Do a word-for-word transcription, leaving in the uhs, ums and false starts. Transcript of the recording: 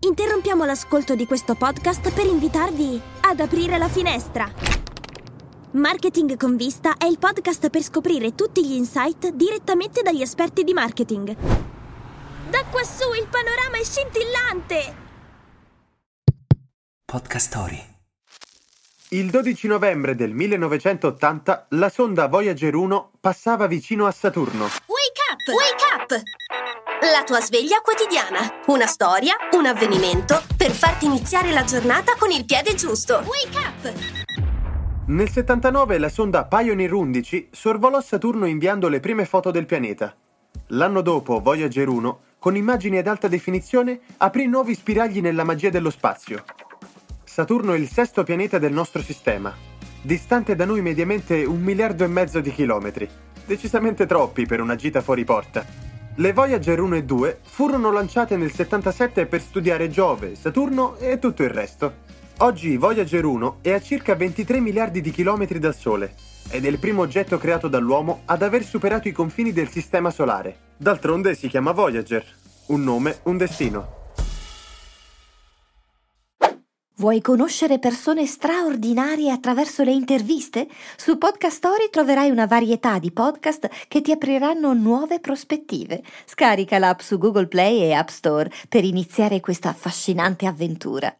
Interrompiamo l'ascolto di questo podcast per invitarvi ad aprire la finestra. Marketing con Vista è il podcast per scoprire tutti gli insight direttamente dagli esperti di marketing. Da quassù il panorama è scintillante. Podcastory. Il dodici novembre del millenovecentottanta la sonda Voyager uno passava vicino a Saturno. Wake up! Wake up! La tua sveglia quotidiana. Una storia, un avvenimento per farti iniziare la giornata con il piede giusto. Wake up! Nel settantanove la sonda Pioneer undici sorvolò Saturno inviando le prime foto del pianeta. L'anno dopo Voyager uno, con immagini ad alta definizione, aprì nuovi spiragli nella magia dello spazio. Saturno è il sesto pianeta del nostro sistema, distante da noi mediamente un miliardo e mezzo di chilometri, decisamente troppi per una gita fuori porta. Le Voyager uno e due furono lanciate nel settantasette per studiare Giove, Saturno e tutto il resto. Oggi Voyager uno è a circa ventitré miliardi di chilometri dal Sole ed è il primo oggetto creato dall'uomo ad aver superato i confini del Sistema Solare. D'altronde si chiama Voyager, un nome, un destino. Vuoi conoscere persone straordinarie attraverso le interviste? Su Podcastory troverai una varietà di podcast che ti apriranno nuove prospettive. Scarica l'app su Google Play e App Store per iniziare questa affascinante avventura.